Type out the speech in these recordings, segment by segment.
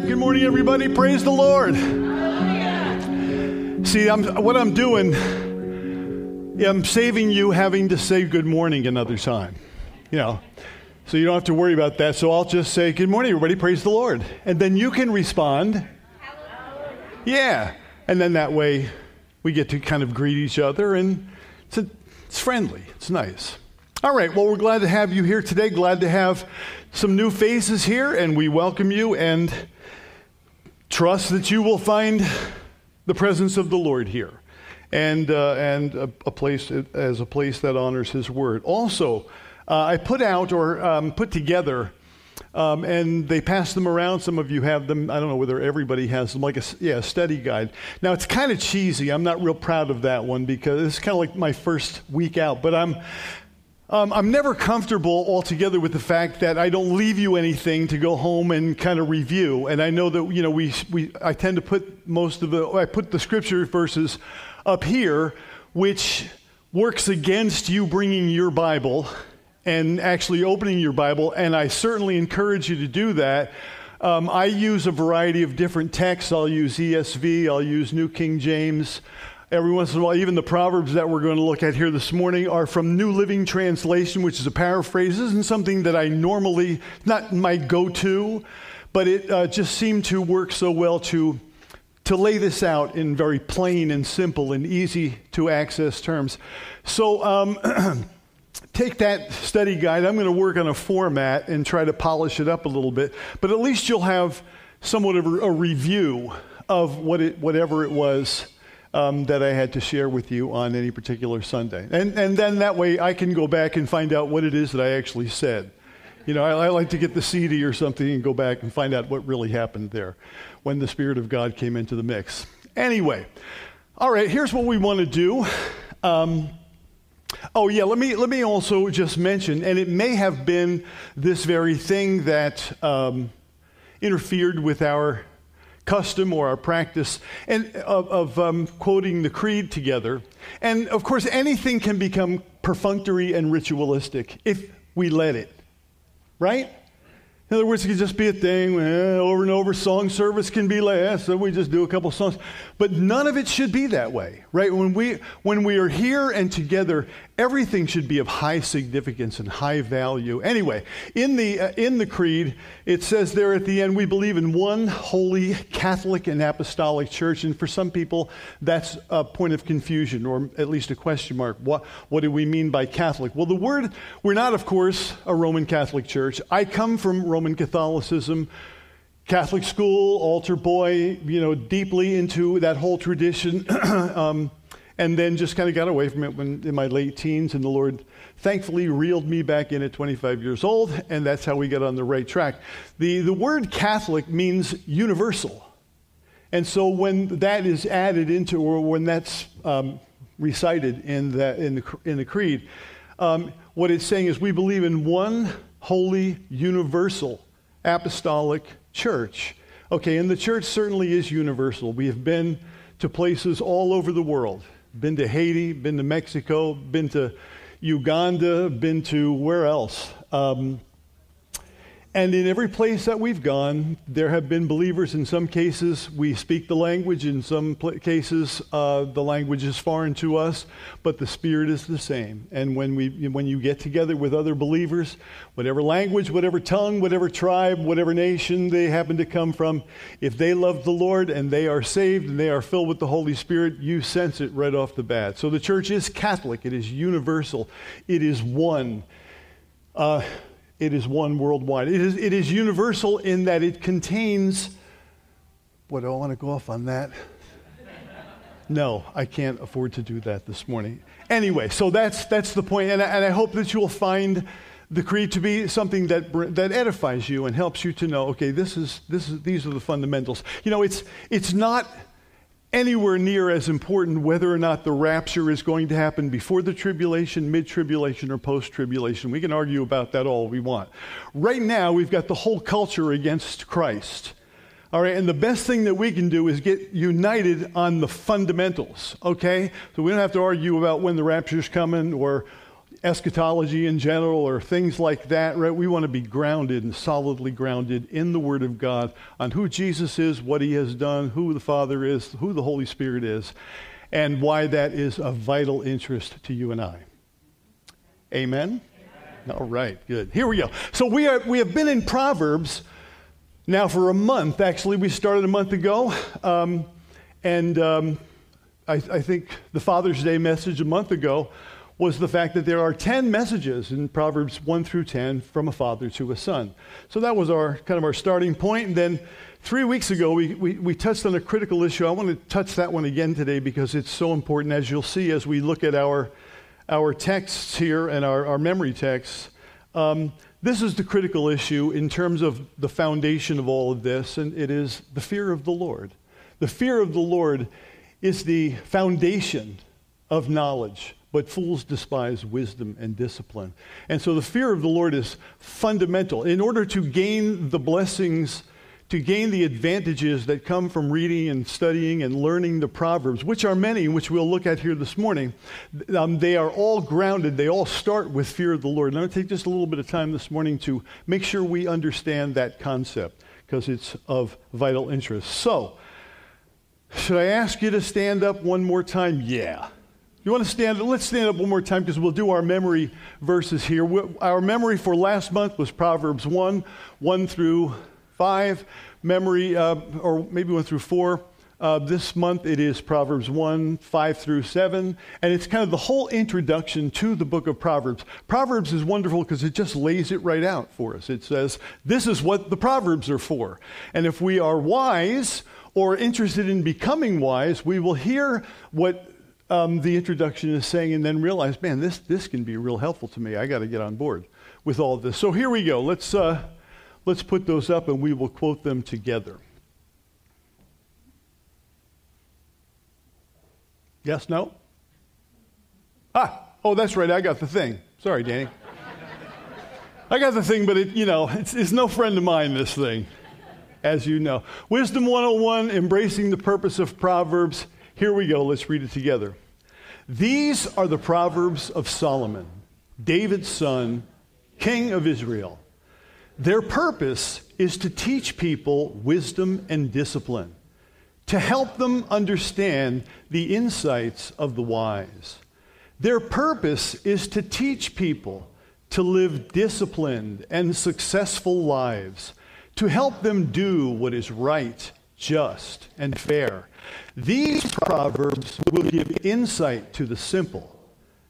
right, good morning, everybody. Praise the Lord. Hallelujah. See, I'm saving you having to say good morning another time, so you don't have to worry about that. So I'll just say, good morning, everybody. Praise the Lord. And then you can respond. Hallelujah. Yeah. And then that way we get to kind of greet each other, and it's friendly. It's nice. All right, well, we're glad to have you here today, glad to have some new faces here, and we welcome you and trust that you will find the presence of the Lord here and a place as a place that honors his word. Also, I put out or put together, and they pass them around. Some of you have them. I don't know whether everybody has them, like a study guide. Now, it's kind of cheesy. I'm not real proud of that one because it's kind of like my first week out, but I'm never comfortable altogether with the fact that I don't leave you anything to go home and kind of review. And I know that, I tend to put I put the scripture verses up here, which works against you bringing your Bible and actually opening your Bible. And I certainly encourage you to do that. I use a variety of different texts. I'll use ESV. I'll use New King James. Every once in a while, even the Proverbs that we're going to look at here this morning are from New Living Translation, which is a paraphrase. This isn't something that I normally, not my go-to, but it just seemed to work so well to lay this out in very plain and simple and easy to access terms. So take that study guide. I'm going to work on a format and try to polish it up a little bit, but at least you'll have somewhat of a review of whatever it was that I had to share with you on any particular Sunday. And then that way I can go back and find out what it is that I actually said. I like to get the CD or something and go back and find out what really happened there when the Spirit of God came into the mix. Anyway, all right, here's what we want to do. Let me also just mention, and it may have been this very thing that interfered with our custom or our practice and of quoting the creed together. And of course, anything can become perfunctory and ritualistic if we let it, right? In other words, it could just be a thing over and over. Song service can be last, so we just do a couple songs. But none of it should be that way, right? When we are here and together, everything should be of high significance and high value. Anyway, in the creed, it says there at the end, we believe in one holy Catholic and Apostolic Church. And for some people, that's a point of confusion, or at least a question mark. What do we mean by Catholic? Well, we're not, of course, a Roman Catholic Church. I come from Roman Catholicism, Catholic school, altar boy, deeply into that whole tradition, and then just kind of got away from it in my late teens, and the Lord thankfully reeled me back in at 25 years old, and that's how we got on the right track. The word Catholic means universal, and so when that is added into, or when that's recited in the creed, what it's saying is we believe in one holy, universal, apostolic church. Okay, and the church certainly is universal. We have been to places all over the world. Been to Haiti, been to Mexico, been to Uganda, been to where else? And in every place that we've gone, there have been believers. In some cases, we speak the language. In some cases, the language is foreign to us, but the spirit is the same. And when you get together with other believers, whatever language, whatever tongue, whatever tribe, whatever nation they happen to come from, if they love the Lord and they are saved and they are filled with the Holy Spirit, you sense it right off the bat. So the church is Catholic. It is universal. It is one. It is one worldwide. It is universal in that it contains. Boy, do I want to go off on that? No, I can't afford to do that this morning. Anyway, so that's the point, and I hope that you will find the creed to be something that edifies you and helps you to know. Okay, these are the fundamentals. It's not anywhere near as important whether or not the rapture is going to happen before the tribulation, mid-tribulation, or post-tribulation. We can argue about that all we want. Right now, we've got the whole culture against Christ. All right, and the best thing that we can do is get united on the fundamentals, okay? So we don't have to argue about when the rapture's coming or eschatology in general or things like that, right? We want to be grounded and solidly grounded in the Word of God on who Jesus is, what He has done, who the Father is, who the Holy Spirit is, and why that is of vital interest to you and I. Amen? Amen. All right, good. Here we go. So we have been in Proverbs now for a month. Actually, we started a month ago, I think the Father's Day message a month ago was the fact that there are 10 messages in Proverbs 1 through 10 from a father to a son. So that was our kind of our starting point. And then 3 weeks ago, we touched on a critical issue. I want to touch that one again today because it's so important, as you'll see as we look at our texts here and our memory texts. This is the critical issue in terms of the foundation of all of this, and it is the fear of the Lord. The fear of the Lord is the foundation of knowledge, but fools despise wisdom and discipline. And so the fear of the Lord is fundamental. In order to gain the blessings, to gain the advantages that come from reading and studying and learning the Proverbs, which are many, which we'll look at here this morning, they are all grounded. They all start with fear of the Lord. And I'm going to take just a little bit of time this morning to make sure we understand that concept, because it's of vital interest. So, should I ask you to stand up one more time? Yeah. You want to stand up? Let's stand up one more time because we'll do our memory verses here. Our memory for last month was Proverbs 1 through 5. Memory, or maybe 1 through 4. This month it is Proverbs 1, 5 through 7. And it's kind of the whole introduction to the book of Proverbs. Proverbs is wonderful because it just lays it right out for us. It says, this is what the Proverbs are for. And if we are wise or interested in becoming wise, we will hear what the introduction is saying and then realize, man, this can be real helpful to me. I got to get on board with all of this. So here we go. Let's put those up and we will quote them together. Yes, no? Oh, that's right. I got the thing. Sorry, Danny. I got the thing, but it's no friend of mine, this thing. As you know. Wisdom 101, embracing the purpose of Proverbs. Here we go. Let's read it together. These are the Proverbs of Solomon, David's son, king of Israel. Their purpose is to teach people wisdom and discipline, to help them understand the insights of the wise. Their purpose is to teach people to live disciplined and successful lives, to help them do what is right, just, and fair. These proverbs will give insight to the simple,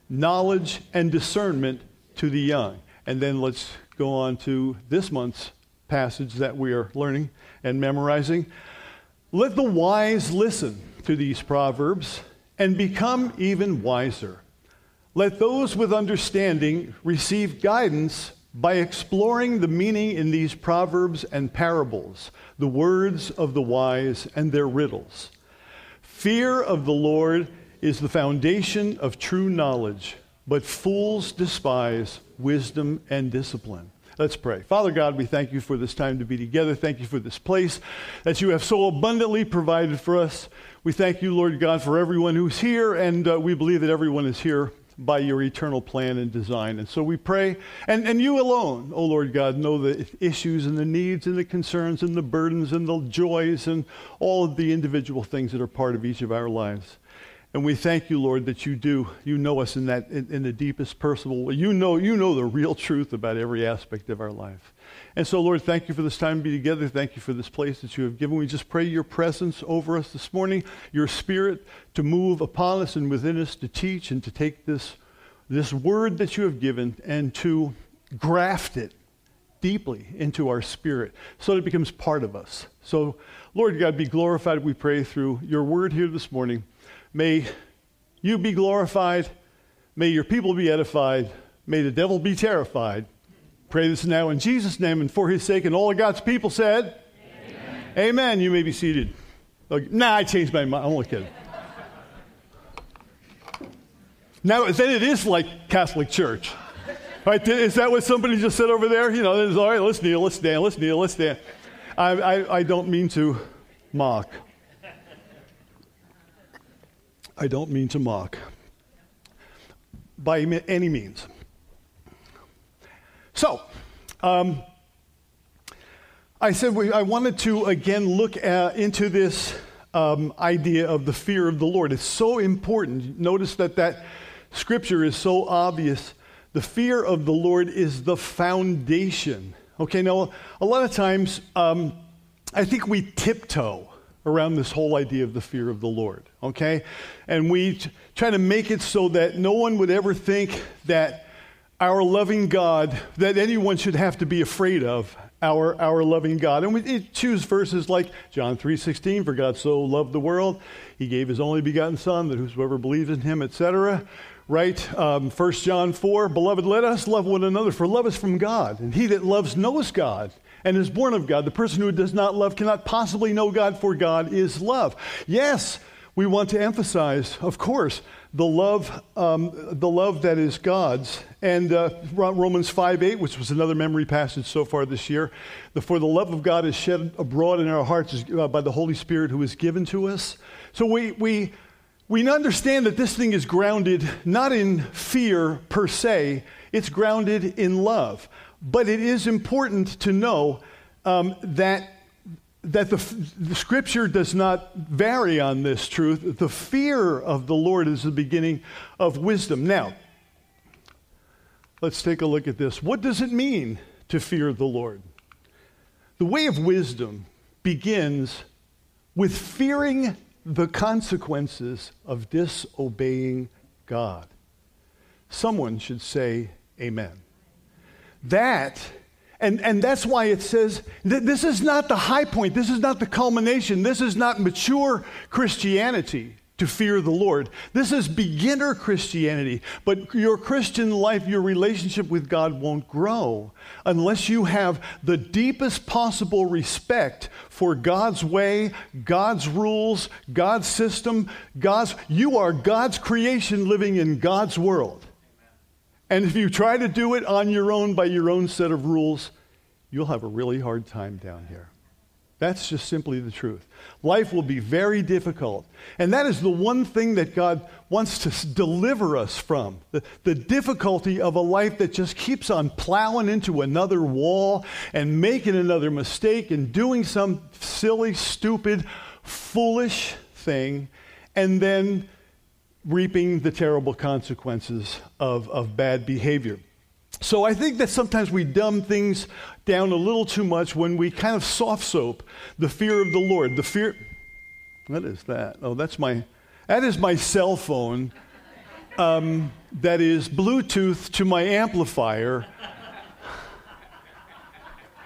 knowledge and discernment to the young. And then let's go on to this month's passage that we are learning and memorizing. Let the wise listen to these proverbs and become even wiser. Let those with understanding receive guidance by exploring the meaning in these proverbs and parables, the words of the wise and their riddles. Fear of the Lord is the foundation of true knowledge, but fools despise wisdom and discipline. Let's pray. Father God, we thank you for this time to be together. Thank you for this place that you have so abundantly provided for us. We thank you, Lord God, for everyone who's here, and we believe that everyone is here by your eternal plan and design. And so we pray, and you alone, O Lord God, know the issues and the needs and the concerns and the burdens and the joys and all of the individual things that are part of each of our lives. And we thank you, Lord, that you do. You know us in the deepest personal way. You know the real truth about every aspect of our life. And so, Lord, thank you for this time to be together. Thank you for this place that you have given. We just pray your presence over us this morning, your spirit to move upon us and within us to teach and to take this word that you have given and to graft it deeply into our spirit so that it becomes part of us. So, Lord God, be glorified, we pray, through your word here this morning. May you be glorified. May your people be edified. May the devil be terrified. Pray this now in Jesus' name and for his sake. And all of God's people said, amen. Amen. You may be seated. Okay. Nah, I changed my mind. I'm only kidding. Now, then it is like Catholic Church. Right? Is that what somebody just said over there? It's all right, let's kneel, let's stand, let's kneel, let's stand. I don't mean to mock. I don't mean to mock by any means. So, I said I wanted to again look into this idea of the fear of the Lord. It's so important. Notice that scripture is so obvious. The fear of the Lord is the foundation. Okay, now a lot of times I think we tiptoe around this whole idea of the fear of the Lord, okay? And we try to make it so that no one would ever think that our loving God, that anyone should have to be afraid of our loving God. And we choose verses like John 3:16, for God so loved the world, he gave his only begotten son, that whosoever believes in him, etc., right? First John 4, beloved, let us love one another, for love is from God, and he that loves knows God, and is born of God. The person who does not love cannot possibly know God, for God is love. Yes, we want to emphasize, of course, the love that is God's. And Romans 5:8, which was another memory passage so far this year, for the love of God is shed abroad in our hearts by the Holy Spirit who is given to us. So we understand that this thing is grounded not in fear per se, it's grounded in love. But it is important to know that the scripture does not vary on this truth. The fear of the Lord is the beginning of wisdom. Now, let's take a look at this. What does it mean to fear the Lord? The way of wisdom begins with fearing the consequences of disobeying God. Someone should say amen. That, and that's why it says, this is not the high point, this is not the culmination, this is not mature Christianity to fear the Lord. This is beginner Christianity, but your Christian life, your relationship with God won't grow unless you have the deepest possible respect for God's way, God's rules, God's system, you are God's creation living in God's world. And if you try to do it on your own, by your own set of rules, you'll have a really hard time down here. That's just simply the truth. Life will be very difficult. And that is the one thing that God wants to deliver us from, the difficulty of a life that just keeps on plowing into another wall and making another mistake and doing some silly, stupid, foolish thing, and then reaping the terrible consequences of bad behavior. So I think that sometimes we dumb things down a little too much when we kind of soft soap the fear of the Lord. The fear, what is that? Oh, that is my cell phone that is Bluetooth to my amplifier.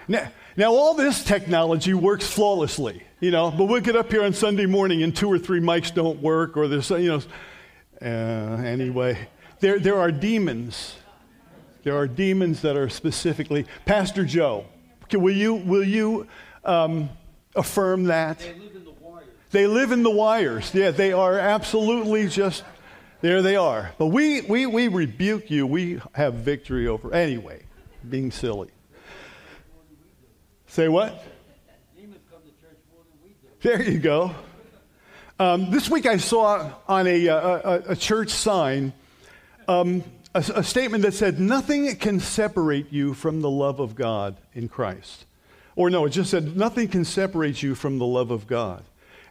Now all this technology works flawlessly, you know, but we'll get up here on Sunday morning and 2 or 3 mics don't work, or there's, you know, anyway, there are demons. There are demons that are specifically. Pastor Joe, will you affirm that? They live in the wires. They live in the wires. Yeah, they are absolutely just there. They are. But we rebuke you. We have victory over. Anyway, being silly. Say what? Demons come to church more than we do. There you go. This week I saw on a church sign a statement that said, nothing can separate you from the love of God in Christ. Or no, it just said, nothing can separate you from the love of God.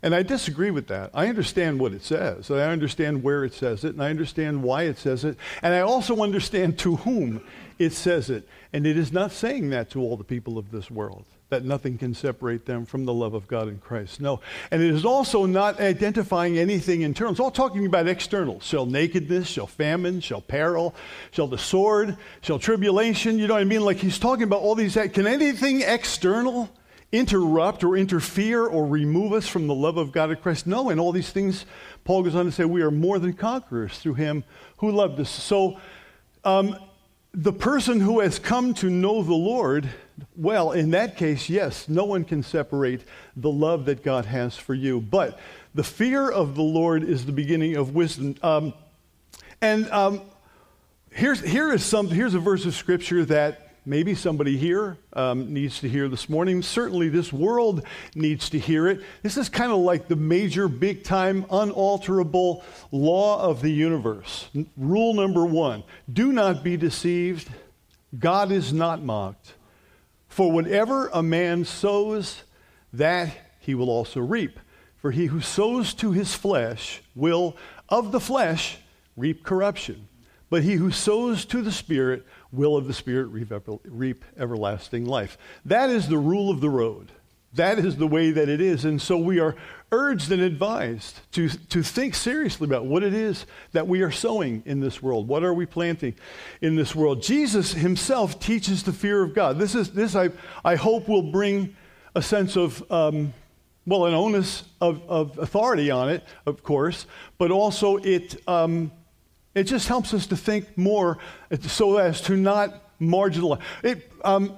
And I disagree with that. I understand what it says. I understand where it says it, and I understand why it says it. And I also understand to whom it says it. And it is not saying that to all the people of this world, that nothing can separate them from the love of God in Christ. No. And it is also not identifying anything internal. It's all talking about external. Shall nakedness, shall famine, shall peril, shall the sword, shall tribulation. You know what I mean? Like he's talking about all these. Can anything external interrupt or interfere or remove us from the love of God in Christ? No. And all these things, Paul goes on to say, we are more than conquerors through him who loved us. So the person who has come to know the Lord, well, in that case, yes, no one can separate the love that God has for you. But the fear of the Lord is the beginning of wisdom. Here's a verse of scripture that maybe somebody here needs to hear this morning. Certainly this world needs to hear it. This is kind of like the major, big-time, unalterable law of the universe. Rule number 1, do not be deceived. God is not mocked. For whatever a man sows, that he will also reap. For he who sows to his flesh will, of the flesh, reap corruption. But he who sows to the Spirit will of the Spirit reap everlasting life. That is the rule of the road. That is the way that it is. And so we are urged and advised to think seriously about what it is that we are sowing in this world. What are we planting in this world? Jesus himself teaches the fear of God. This I hope will bring a sense of, an onus of authority on it, of course, but also it just helps us to think more so as to not marginalize.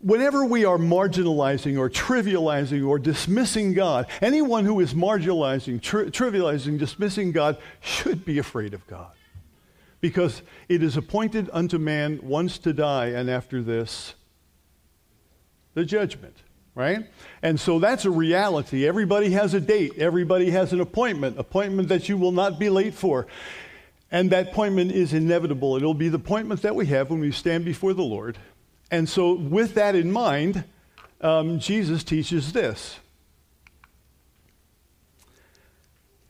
Whenever we are marginalizing or trivializing or dismissing God, anyone who is marginalizing, trivializing, dismissing God should be afraid of God, because it is appointed unto man once to die, and after this, the judgment, right? And so that's a reality. Everybody has a date. Everybody has an appointment that you will not be late for. And that appointment is inevitable. It'll be the appointment that we have when we stand before the Lord. And so with that in mind, Jesus teaches this.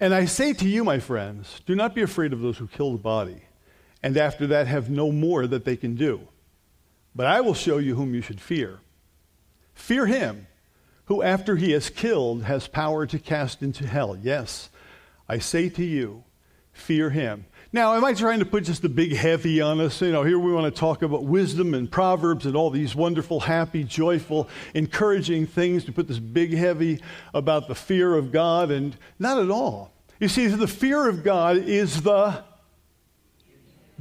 And I say to you, my friends, do not be afraid of those who kill the body, and after that have no more that they can do. But I will show you whom you should fear. Fear him who, after he has killed, has power to cast into hell. Yes, I say to you, fear him. Now, am I trying to put just the big heavy on us? You know, here we want to talk about wisdom and Proverbs and all these wonderful, happy, joyful, encouraging things, to put this big heavy about the fear of God, and not at all. You see, the fear of God is the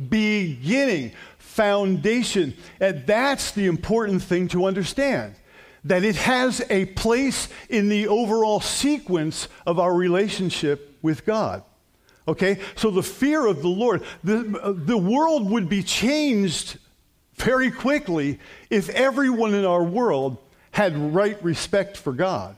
beginning, foundation, and that's the important thing to understand, that it has a place in the overall sequence of our relationship with God. Okay, so the fear of the Lord, the world would be changed very quickly if everyone in our world had right respect for God.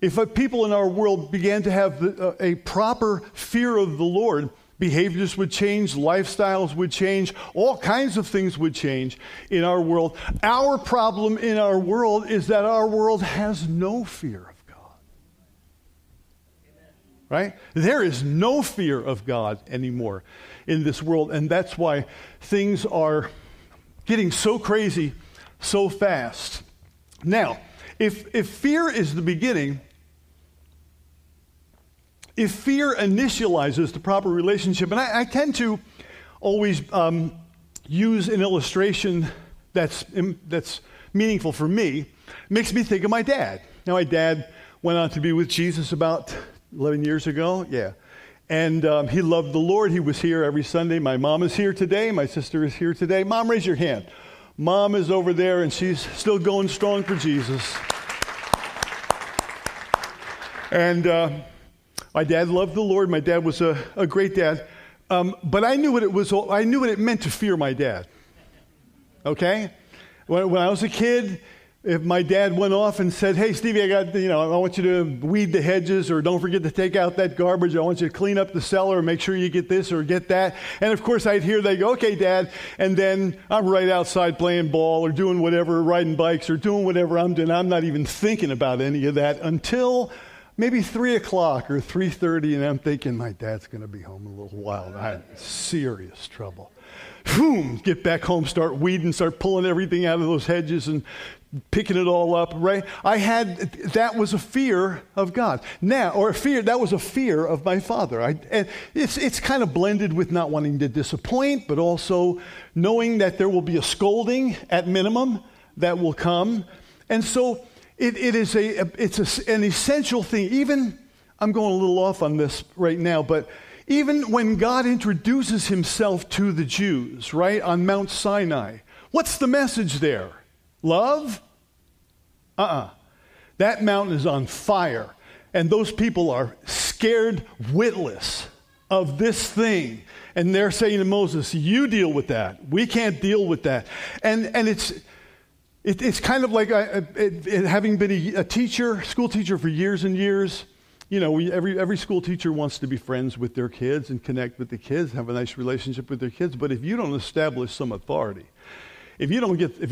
If people in our world began to have a proper fear of the Lord, behaviors would change, lifestyles would change, all kinds of things would change in our world. Our problem in our world is that our world has no fear of right? There is no fear of God anymore in this world, and that's why things are getting so crazy so fast. Now, if fear is the beginning, if fear initializes the proper relationship, and I tend to always use an illustration that's meaningful for me. It makes me think of my dad. Now, my dad went on to be with Jesus about 11 years ago, yeah. And he loved the Lord. He was here every Sunday. My mom is here today. My sister is here today. Mom, raise your hand. Mom is over there, and she's still going strong for Jesus. And my dad loved the Lord. My dad was a great dad. But I knew what it was. I knew what it meant to fear my dad. Okay? When I was a kid, if my dad went off and said, hey, Stevie, I want you to weed the hedges, or don't forget to take out that garbage. I want you to clean up the cellar, make sure you get this or get that. And of course, I'd hear they go, okay, Dad. And then I'm right outside playing ball or doing whatever, riding bikes or doing whatever I'm doing. I'm not even thinking about any of that until maybe 3 o'clock or 3:30. And I'm thinking, my dad's going to be home a little while. I'm in serious trouble. Boom, get back home, start weeding, start pulling everything out of those hedges and picking it all up, right? That was a fear of God. That was a fear of my father. And it's kind of blended with not wanting to disappoint, but also knowing that there will be a scolding at minimum that will come. And so it's an essential thing. Even, I'm going a little off on this right now, but even when God introduces himself to the Jews, right, on Mount Sinai, what's the message there? Love? That mountain is on fire, and those people are scared witless of this thing. And they're saying to Moses, you deal with that. We can't deal with that. And it's kind of like having been a school teacher for years and years. You know, every school teacher wants to be friends with their kids and connect with the kids, have a nice relationship with their kids. But if you don't establish some authority, if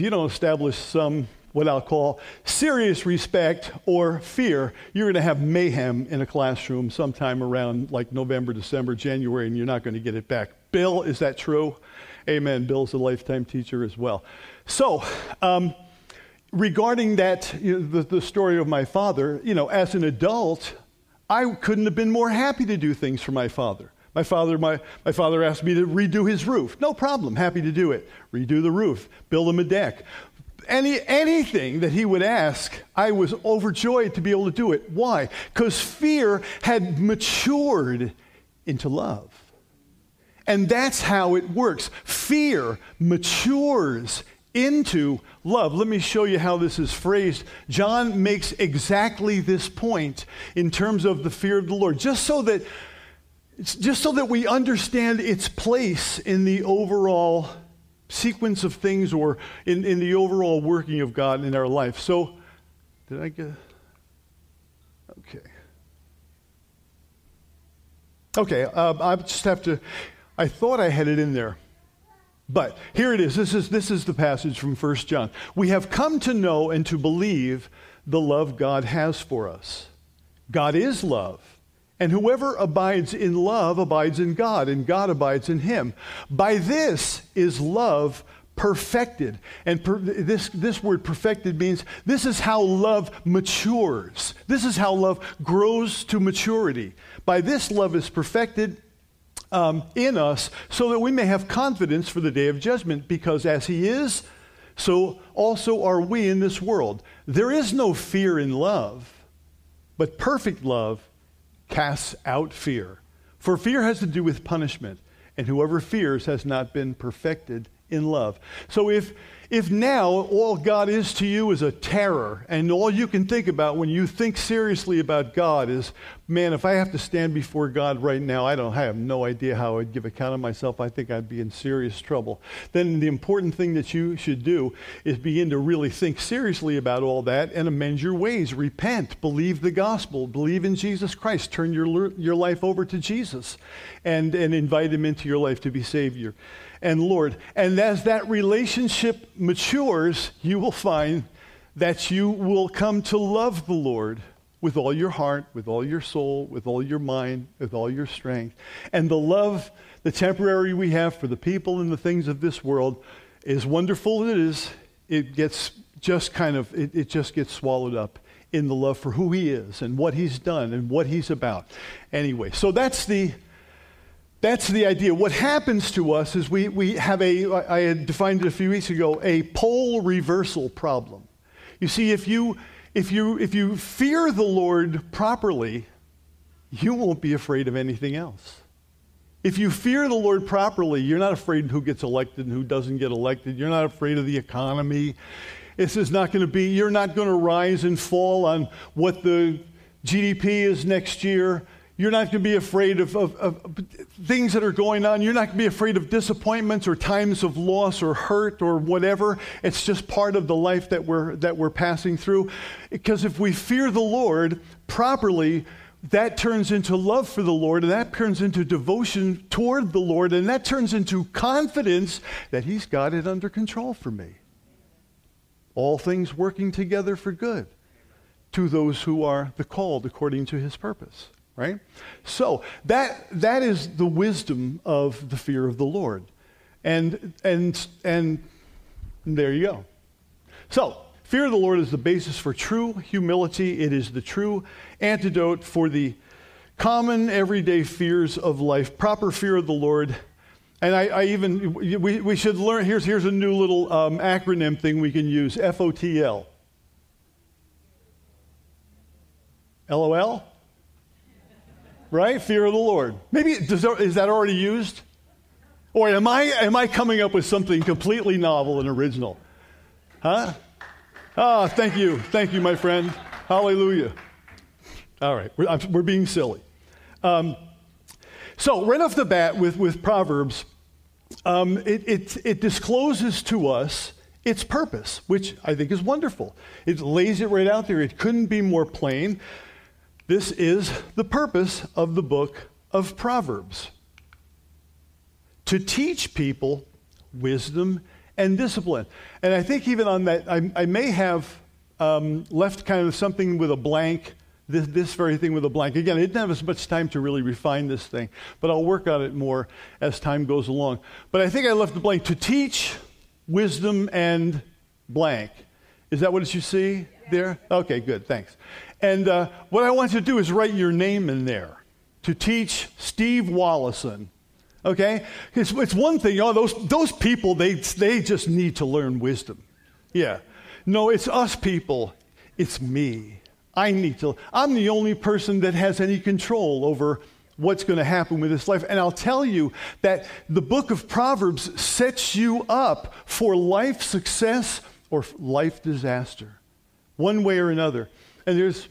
you don't establish some what I'll call serious respect or fear, you're going to have mayhem in a classroom sometime around like November, December, January, and you're not going to get it back. Bill, is that true? Amen. Bill's a lifetime teacher as well. So, regarding that, the story of my father, as an adult, I couldn't have been more happy to do things for my father. My father asked me to redo his roof. No problem. Happy to do it. Redo the roof. Build him a deck. Anything that he would ask, I was overjoyed to be able to do it. Why? Because fear had matured into love. And that's how it works. Fear matures into love. Let me show you how this is phrased. John makes exactly this point in terms of the fear of the Lord, just so that we understand its place in the overall sequence of things, or in the overall working of God in our life. So, did I get... Okay, I just have to... I thought I had it in there. But here it is. This is the passage from First John. We have come to know and to believe the love God has for us. God is love. And whoever abides in love abides in God, and God abides in him. By this is love perfected. And this word perfected means this is how love matures. This is how love grows to maturity. By this love is perfected in us, so that we may have confidence for the day of judgment, because as he is, so also are we in this world. There is no fear in love, but perfect love casts out fear. For fear has to do with punishment, and whoever fears has not been perfected in love. So if now all God is to you is a terror, and all you can think about when you think seriously about God is, man, if I have to stand before God right now, I have no idea how I'd give account of myself. I think I'd be in serious trouble. Then the important thing that you should do is begin to really think seriously about all that and amend your ways. Repent, believe the gospel, believe in Jesus Christ, turn your life over to Jesus and invite him into your life to be Savior and Lord. And as that relationship matures, you will find that you will come to love the Lord with all your heart, with all your soul, with all your mind, with all your strength. And the love, the temporary we have for the people and the things of this world, as wonderful as it is, it just gets swallowed up in the love for who he is and what he's done and what he's about. Anyway, so that's the idea. What happens to us is we have I had defined it a few weeks ago, a pole reversal problem. You see, if you fear the Lord properly, you won't be afraid of anything else. If you fear the Lord properly, you're not afraid of who gets elected and who doesn't get elected. You're not afraid of the economy. You're not going to rise and fall on what the GDP is next year. You're not going to be afraid of things that are going on. You're not going to be afraid of disappointments or times of loss or hurt or whatever. It's just part of the life that we're passing through. Because if we fear the Lord properly, that turns into love for the Lord, and that turns into devotion toward the Lord, and that turns into confidence that he's got it under control for me. All things working together for good to those who are the called according to his purpose. Right? So that is the wisdom of the fear of the Lord. And there you go. So fear of the Lord is the basis for true humility. It is the true antidote for the common everyday fears of life. Proper fear of the Lord. And we should learn, here's a new little acronym thing we can use, FOTL. LOL? Right? Fear of the Lord. Maybe, is that already used? Or am I coming up with something completely novel and original? Huh? Ah, thank you. Thank you, my friend. Hallelujah. All right. We're being silly. So right off the bat with Proverbs, it discloses to us its purpose, which I think is wonderful. It lays it right out there. It couldn't be more plain. This is the purpose of the book of Proverbs: to teach people wisdom and discipline. And I think even on that, I may have left kind of something with a blank, this very thing with a blank. Again, I didn't have as much time to really refine this thing, but I'll work on it more as time goes along. But I think I left the blank, to teach wisdom and blank. Is that what you see there? Okay, good, thanks. And what I want you to do is write your name in there. To teach Steve Wolosin. Okay? It's one thing, you know, those people, they just need to learn wisdom. Yeah. No, it's us people. It's me. I'm the only person that has any control over what's going to happen with this life. And I'll tell you that the book of Proverbs sets you up for life success or life disaster, one way or another. And there's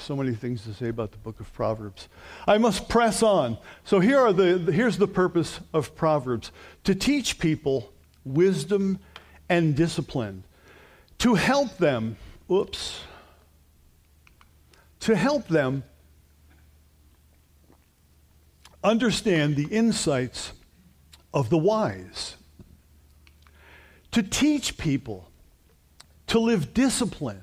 so many things to say about the book of Proverbs. I must press on. So here's the purpose of Proverbs: to teach people wisdom and discipline, to help them, understand the insights of the wise, to teach people to live disciplined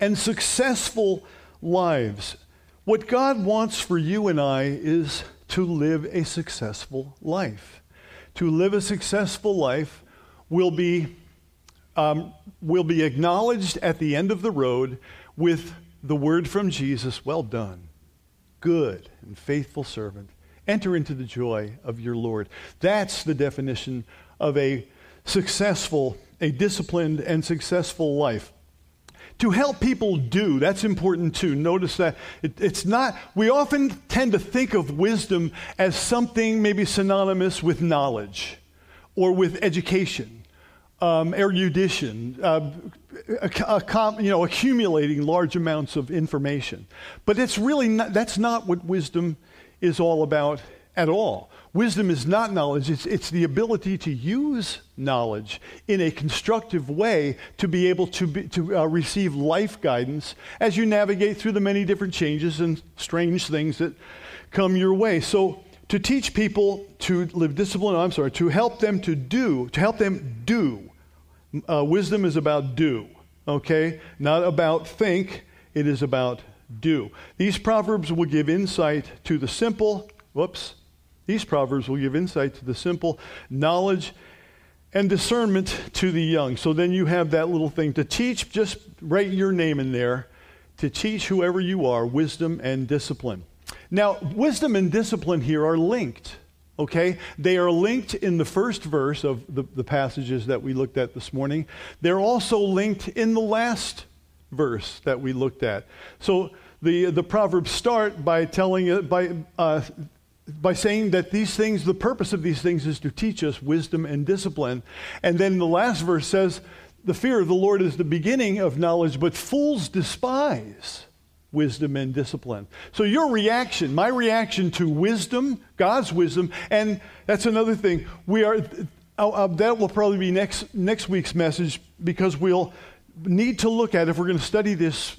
and successful lives. What God wants for you and I is to live a successful life. To live a successful life will be acknowledged at the end of the road with the word from Jesus, "Well done, good and faithful servant. Enter into the joy of your Lord." That's the definition of a disciplined and successful life. To help people do, that's important too. Notice that it's not, we often tend to think of wisdom as something maybe synonymous with knowledge or with education, erudition, accumulating large amounts of information. But it's really not, that's not what wisdom is all about at all. Wisdom is not knowledge. It's the ability to use knowledge in a constructive way to be able to receive life guidance as you navigate through the many different changes and strange things that come your way. So to teach people to live discipline, to help them do. Wisdom is about do, okay? Not about think. It is about do. These Proverbs will give insight to the simple, knowledge and discernment to the young. So then you have that little thing to teach, just write your name in there, to teach whoever you are wisdom and discipline. Now, wisdom and discipline here are linked, okay? They are linked in the first verse of the passages that we looked at this morning. They're also linked in the last verse that we looked at. So the Proverbs start by saying that these things, the purpose of these things is to teach us wisdom and discipline. And then the last verse says, the fear of the Lord is the beginning of knowledge, but fools despise wisdom and discipline. So your reaction, my reaction to wisdom, God's wisdom, and that's another thing, that will probably be next week's message, because we'll need to look at, if we're going to study this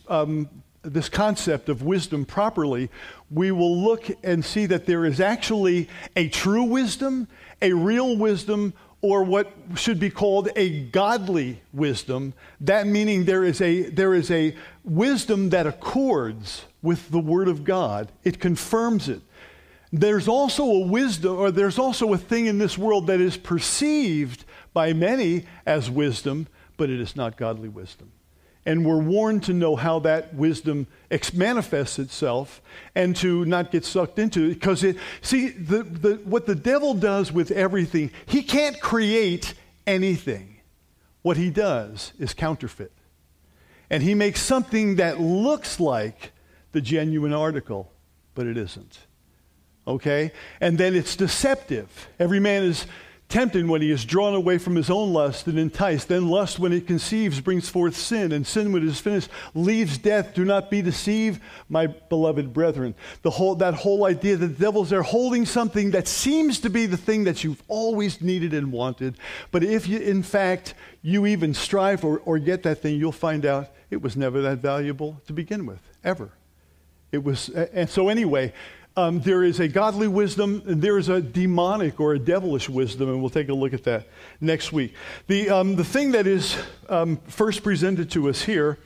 concept of wisdom properly, we will look and see that there is actually a true wisdom, a real wisdom, or what should be called a godly wisdom. That meaning there is a wisdom that accords with the Word of God. It confirms it. There's also a wisdom, or there's also a thing in this world that is perceived by many as wisdom, but it is not godly wisdom. And we're warned to know how that wisdom manifests itself and to not get sucked into it. Because what the devil does with everything, he can't create anything. What he does is counterfeit. And he makes something that looks like the genuine article, but it isn't. Okay? And then it's deceptive. Every man is tempted when he is drawn away from his own lust and enticed. Then lust, when it conceives, brings forth sin, and sin, when it is finished, leaves death. Do not be deceived, my beloved brethren. That whole idea that the devil's there holding something that seems to be the thing that you've always needed and wanted, but if you, in fact, you even strive or get that thing, you'll find out it was never that valuable to begin with, ever. It was, and so anyway, There is a godly wisdom, and there is a demonic or a devilish wisdom, and we'll take a look at that next week. The thing that is first presented to us here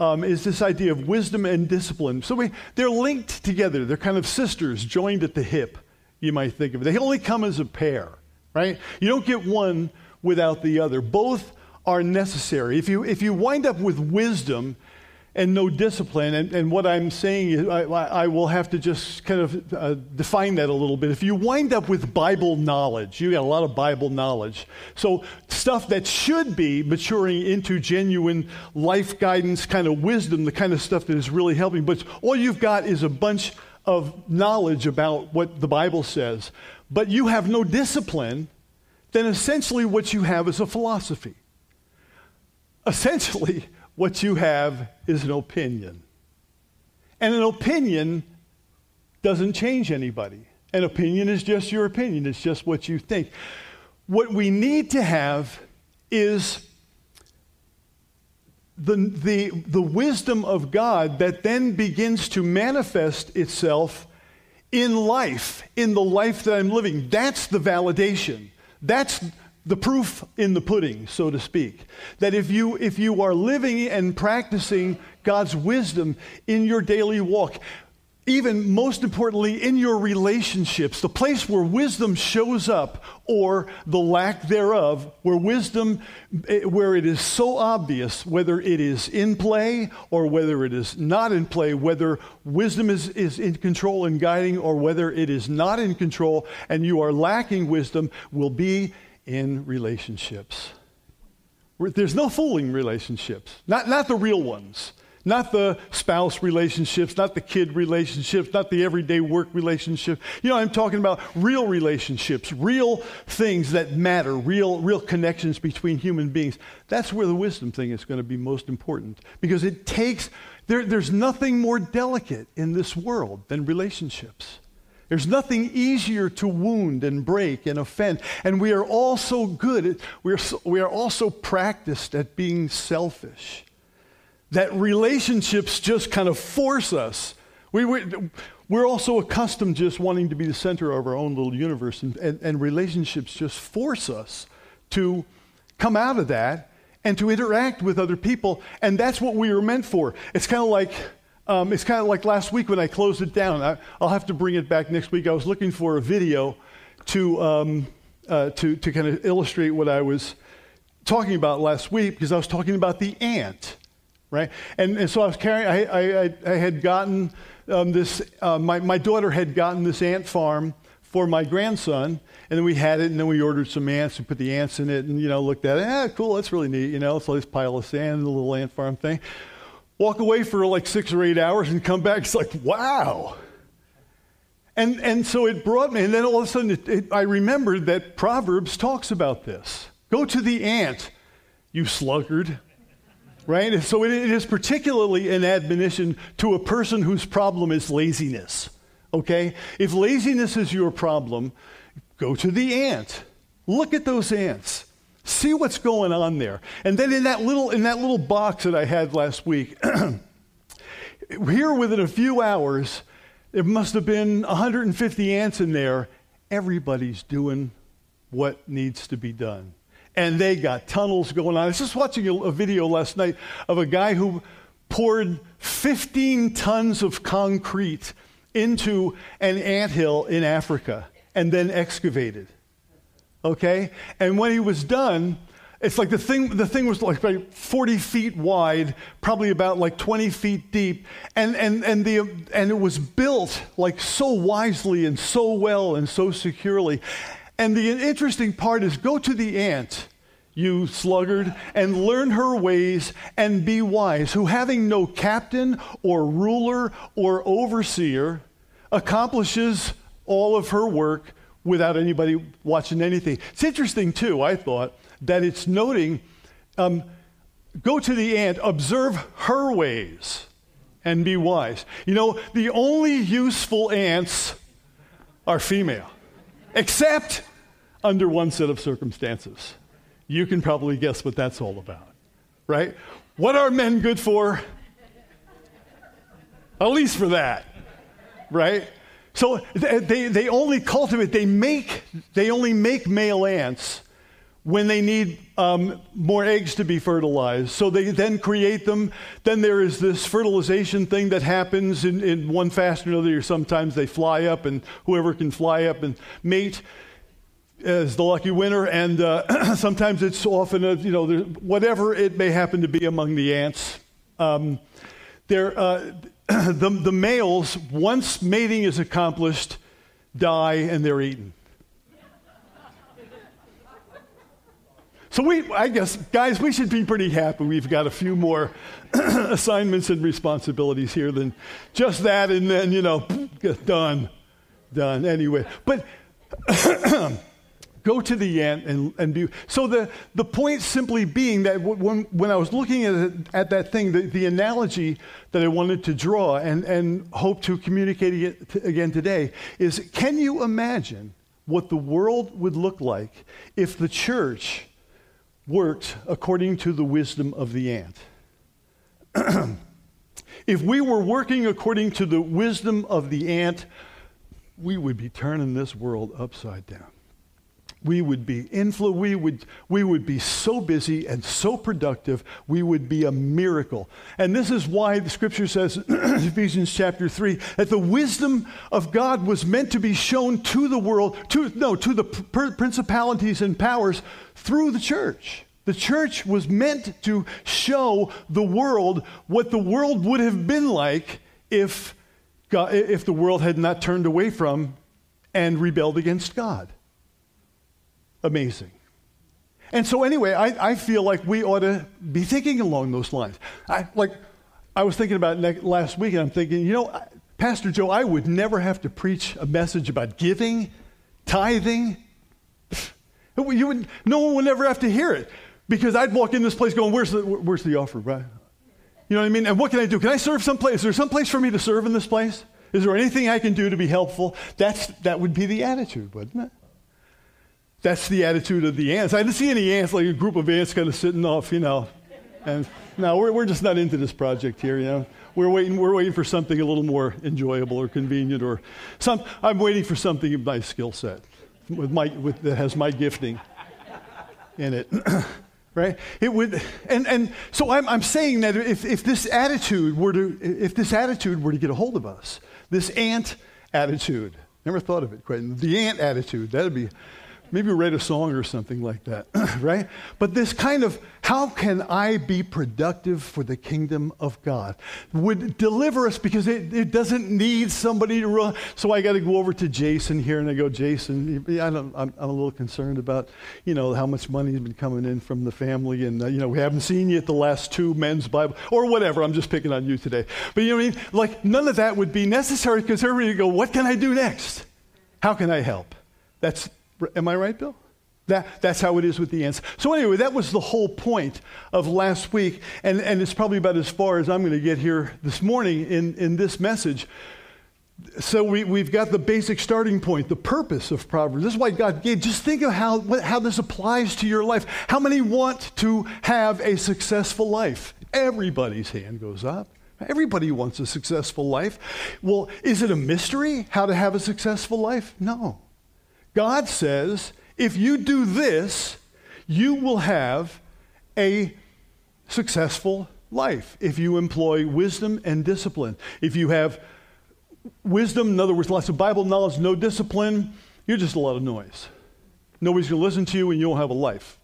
is this idea of wisdom and discipline. So they're linked together. They're kind of sisters joined at the hip, you might think of it. They only come as a pair, right? You don't get one without the other. Both are necessary. If you wind up with wisdom and no discipline, and what I'm saying is I will have to just kind of define that a little bit. If you wind up with Bible knowledge, you got a lot of Bible knowledge. So stuff that should be maturing into genuine life guidance kind of wisdom, the kind of stuff that is really helping. But all you've got is a bunch of knowledge about what the Bible says, but you have no discipline, then essentially what you have is a philosophy. Essentially, what you have is an opinion. And an opinion doesn't change anybody. An opinion is just your opinion. It's just what you think. What we need to have is the wisdom of God that then begins to manifest itself in life, in the life that I'm living. That's the validation. That's the proof in the pudding, so to speak, that if you are living and practicing God's wisdom in your daily walk, even most importantly in your relationships, the place where wisdom shows up or the lack thereof, where it is so obvious, whether it is in play or whether it is not in play, whether wisdom is in control and guiding or whether it is not in control and you are lacking wisdom, will be in relationships. There's no fooling relationships, not the real ones, not the spouse relationships, not the kid relationships, not the everyday work relationship. You know, I'm talking about real relationships, real things that matter, real connections between human beings. That's where the wisdom thing is going to be most important, because it takes, there's nothing more delicate in this world than relationships. There's nothing easier to wound and break and offend. And we are all so good, we are all so practiced at being selfish, that relationships just kind of force us. We're also accustomed just wanting to be the center of our own little universe, and relationships just force us to come out of that and to interact with other people. And that's what we were meant for. It's kind of like... last week when I closed it down. I'll have to bring it back next week. I was looking for a video to kind of illustrate what I was talking about last week, because I was talking about the ant, right? And so I was carrying. I had gotten this. My daughter had gotten this ant farm for my grandson, and then we had it, and then we ordered some ants and put the ants in it, and looked at it. Cool, that's really neat. So this pile of sand, the little ant farm thing. Walk away for like 6 or 8 hours and come back. It's like, wow. And so it brought me, and then all of a sudden I remembered that Proverbs talks about this. Go to the ant, you sluggard, right? And so it is particularly an admonition to a person whose problem is laziness, okay? If laziness is your problem, go to the ant. Look at those ants. See what's going on there. And then in that little box that I had last week, here within a few hours, there must have been 150 ants in there. Everybody's doing what needs to be done. And they got tunnels going on. I was just watching a video last night of a guy who poured 15 tons of concrete into an anthill in Africa and then excavated. Okay? And when he was done, it's like the thing was like 40 feet wide, probably about like 20 feet deep, and it was built like so wisely and so well and so securely. And the interesting part is, go to the ant, you sluggard, and learn her ways and be wise, who, having no captain or ruler or overseer, accomplishes all of her work without anybody watching anything. It's interesting, too, I thought, that it's noting, go to the ant, observe her ways, and be wise. The only useful ants are female, except under one set of circumstances. You can probably guess what that's all about, right? What are men good for? At least for that, right? So they only cultivate, they only make male ants when they need more eggs to be fertilized. So they then create them. Then there is this fertilization thing that happens in one fashion or another. Sometimes they fly up, and whoever can fly up and mate is the lucky winner. And sometimes it's often, whatever it may happen to be among the ants. The males, once mating is accomplished, die and they're eaten. So guys, we should be pretty happy. We've got a few more assignments and responsibilities here than just that, and then, done. Anyway, but go to the ant and do. So the point simply being that when I was looking at that thing, the analogy that I wanted to draw and hope to communicate again today is, can you imagine what the world would look like if the church worked according to the wisdom of the ant? If we were working according to the wisdom of the ant, we would be turning this world upside down. We would be we would be so busy and so productive, we would be a miracle. And this is why the scripture says, Ephesians chapter 3, that the wisdom of God was meant to be shown to the world, to the principalities and powers through the church. The church was meant to show the world what the world would have been like if the world had not turned away from and rebelled against God. Amazing. And so anyway, I feel like we ought to be thinking along those lines. I was thinking about it last week, and I'm thinking, Pastor Joe, I would never have to preach a message about giving, tithing. No one would ever have to hear it, because I'd walk in this place going, where's the offering, right? You know what I mean? And what can I do? Can I serve someplace? Is there some place for me to serve in this place? Is there anything I can do to be helpful? That would be the attitude, wouldn't it? That's the attitude of the ants. I didn't see any ants, like a group of ants kind of sitting off, And no, we're just not into this project here, We're waiting for something a little more enjoyable or convenient or some. I'm waiting for something of my skill set, that has my gifting in it, right? It would, and so I'm saying that if this attitude were to get a hold of us, this ant attitude. Never thought of it, Quentin. The ant attitude. That'd be. Maybe write a song or something like that, right? But this kind of, how can I be productive for the kingdom of God, would deliver us, because it doesn't need somebody to run. So I got to go over to Jason here, and I go, Jason, I'm a little concerned about, how much money has been coming in from the family, and, we haven't seen you at the last two men's Bible, or whatever. I'm just picking on you today. But you know what I mean? Like, none of that would be necessary, because everybody would go, what can I do next? How can I help? Am I right, Bill? That's how it is with the ants. So anyway, that was the whole point of last week, and it's probably about as far as I'm going to get here this morning in this message. So we've got the basic starting point, the purpose of Proverbs. This is why God gave. Just think of how this applies to your life. How many want to have a successful life? Everybody's hand goes up. Everybody wants a successful life. Well, is it a mystery how to have a successful life? No. God says, if you do this, you will have a successful life. If you employ wisdom and discipline. If you have wisdom, in other words, lots of Bible knowledge, no discipline, you're just a lot of noise. Nobody's going to listen to you, and you don't have a life.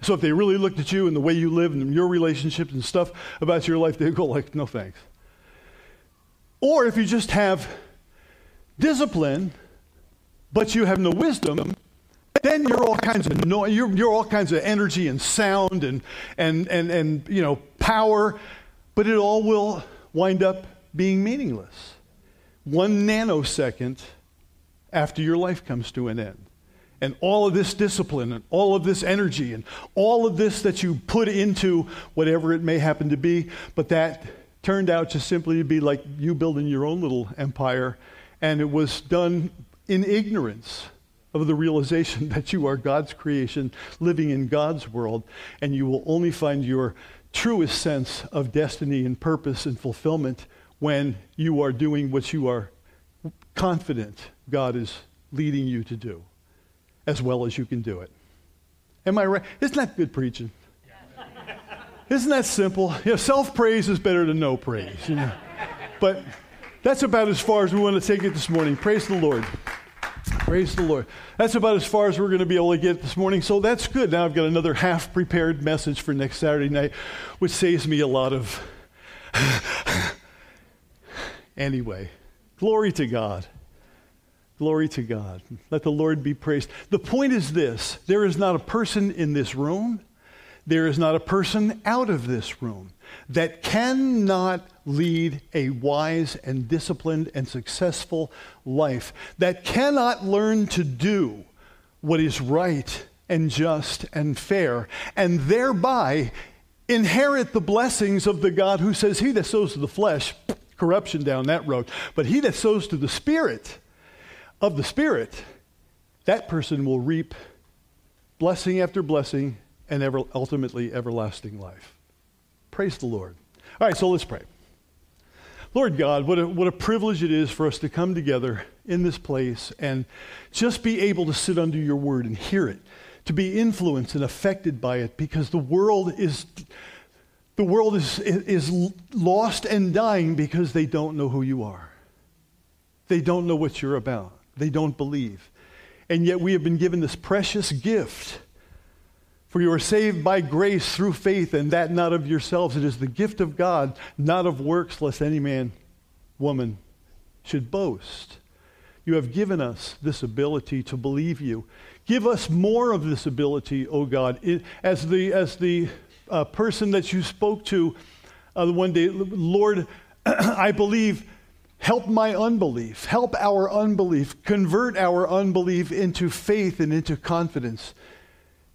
So if they really looked at you and the way you live and your relationships and stuff about your life, they'd go like, no thanks. Or if you just have discipline, but you have no wisdom, then you're all kinds of noise. You're all kinds of energy and sound and power, but it all will wind up being meaningless. 1 nanosecond after your life comes to an end, and all of this discipline and all of this energy and all of this that you put into whatever it may happen to be, but that turned out to simply be like you building your own little empire, and it was done in ignorance of the realization that you are God's creation, living in God's world, and you will only find your truest sense of destiny and purpose and fulfillment when you are doing what you are confident God is leading you to do as well as you can do it. Am I right? Isn't that good preaching? Yeah. Isn't that simple? You know, self-praise is better than no praise. You know? But that's about as far as we want to take it this morning. Praise the Lord. Praise the Lord. That's about as far as we're going to be able to get this morning. So that's good. Now I've got another half-prepared message for next Saturday night, which saves me a lot of... Anyway, glory to God. Glory to God. Let the Lord be praised. The point is this. There is not a person in this room. There is not a person out of this room that cannot lead a wise and disciplined and successful life, that cannot learn to do what is right and just and fair, and thereby inherit the blessings of the God who says, he that sows to the flesh, corruption down that road, but he that sows to the Spirit, of the Spirit, that person will reap blessing after blessing and ultimately everlasting life. Praise the Lord. All right, so let's pray. Lord God, what a privilege it is for us to come together in this place and just be able to sit under your word and hear it, to be influenced and affected by it, because the world is lost and dying because they don't know who you are. They don't know what you're about. They don't believe. And yet we have been given this precious gift. For you are saved by grace through faith, and that not of yourselves. It is the gift of God, not of works, lest any man, woman, should boast. You have given us this ability to believe you. Give us more of this ability, O God. As the person that you spoke to one day, Lord, I believe, help my unbelief. Help our unbelief. Convert our unbelief into faith and into confidence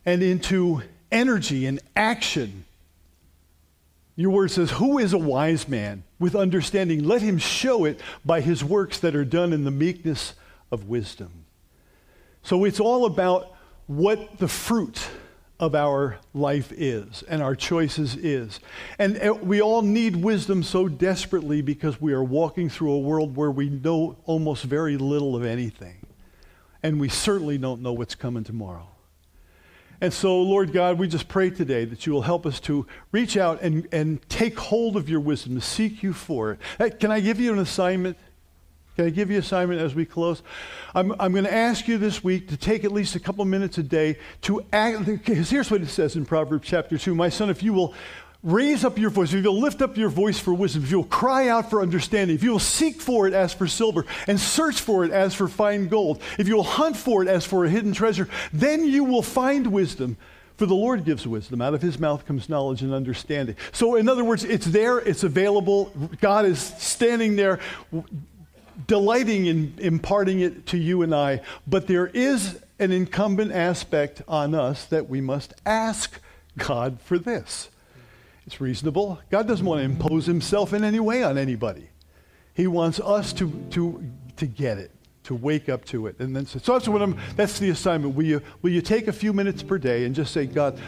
and into energy and action. Your word says, who is a wise man with understanding? Let him show it by his works that are done in the meekness of wisdom. So it's all about what the fruit of our life is and our choices is. And we all need wisdom so desperately because we are walking through a world where we know almost very little of anything. And we certainly don't know what's coming tomorrow. And so, Lord God, we just pray today that you will help us to reach out and take hold of your wisdom, to seek you for it. Hey, can I give you an assignment? Can I give you an assignment as we close? I'm going to ask you this week to take at least a couple minutes a day to act. Because here's what it says in Proverbs chapter 2. My son, if you will raise up your voice, if you will lift up your voice for wisdom, if you will cry out for understanding, if you will seek for it as for silver and search for it as for fine gold, if you will hunt for it as for a hidden treasure, then you will find wisdom. For the Lord gives wisdom. Out of his mouth comes knowledge and understanding. So in other words, it's there, it's available. God is standing there delighting in imparting it to you and I. But there is an incumbent aspect on us that we must ask God for this. It's reasonable. God doesn't want to impose himself in any way on anybody. He wants us to get it, to wake up to it. And then so that's that's the assignment. Will you take a few minutes per day and just say, God,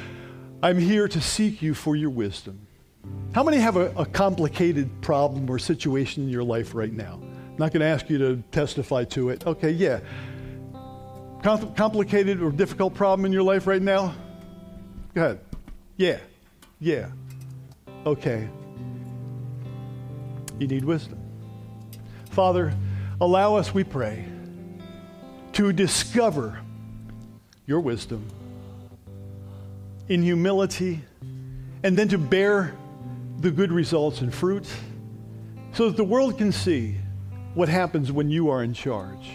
I'm here to seek you for your wisdom. How many have a complicated problem or situation in your life right now? I'm not going to ask you to testify to it. Okay, yeah. Complicated or difficult problem in your life right now? Go ahead. Yeah. Yeah. Okay, you need wisdom. Father, allow us, we pray, to discover your wisdom in humility and then to bear the good results and fruit so that the world can see what happens when you are in charge,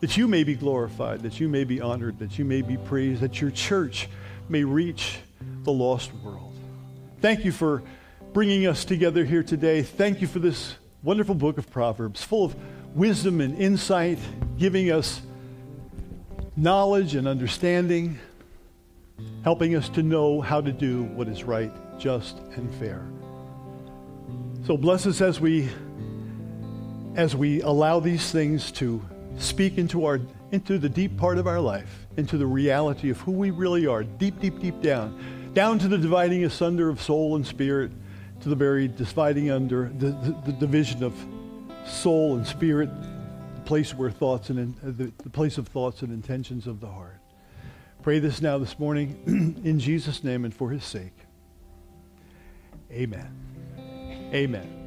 that you may be glorified, that you may be honored, that you may be praised, that your church may reach the lost world. Thank you for bringing us together here today. Thank you for this wonderful book of Proverbs, full of wisdom and insight, giving us knowledge and understanding, helping us to know how to do what is right, just, and fair. So bless us as we allow these things to speak into the deep part of our life, into the reality of who we really are, deep, deep, deep down to the dividing asunder of soul and spirit, to the very dividing under the division of soul and spirit, place where thoughts and the place of thoughts and intentions of the heart. Pray this now this morning in Jesus' name and for his sake. Amen. Amen.